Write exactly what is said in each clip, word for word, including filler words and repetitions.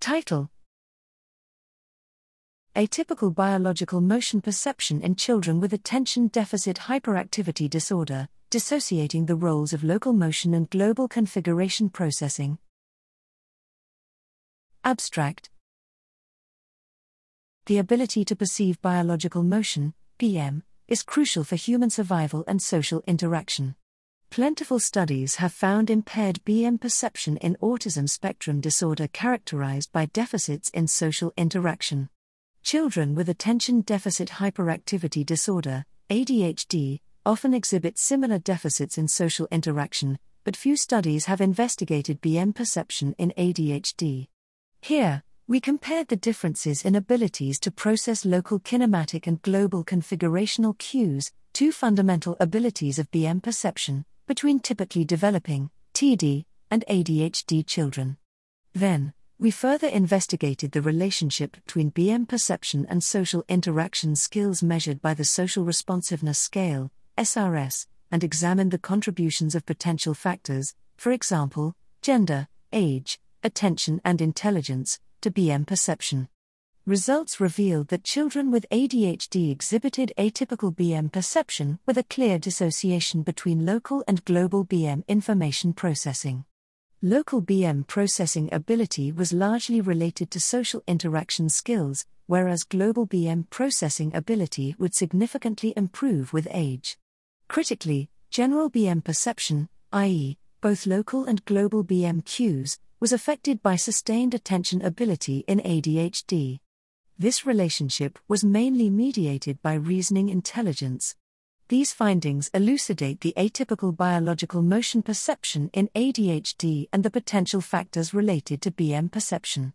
Title: Atypical Biological Motion Perception in Children with Attention Deficit Hyperactivity Disorder, Dissociating the Roles of Local Motion and Global Configuration Processing. Abstract: The ability to perceive biological motion, B M, is crucial for human survival and social interaction. Plentiful studies have found impaired B M perception in autism spectrum disorder characterized by deficits in social interaction. Children with attention deficit hyperactivity disorder, A D H D, often exhibit similar deficits in social interaction, but few studies have investigated B M perception in A D H D. Here, we compared the differences in abilities to process local kinematic and global configurational cues, two fundamental abilities of B M perception, between typically developing T D and A D H D children. Then, we further investigated the relationship between B M perception and social interaction skills measured by the Social Responsiveness Scale, S R S, and examined the contributions of potential factors, for example, gender, age, attention and intelligence, to B M perception. Results revealed that children with A D H D exhibited atypical B M perception with a clear dissociation between local and global B M information processing. Local B M processing ability was largely related to social interaction skills, whereas global B M processing ability would significantly improve with age. Critically, general B M perception, that is, both local and global B M cues, was affected by sustained attention ability in A D H D. This relationship was mainly mediated by reasoning intelligence. These findings elucidate the atypical biological motion perception in A D H D and the potential factors related to B M perception.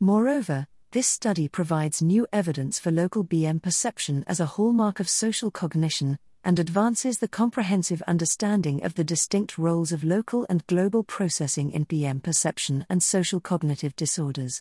Moreover, this study provides new evidence for local B M perception as a hallmark of social cognition, and advances the comprehensive understanding of the distinct roles of local and global processing in B M perception and social cognitive disorders.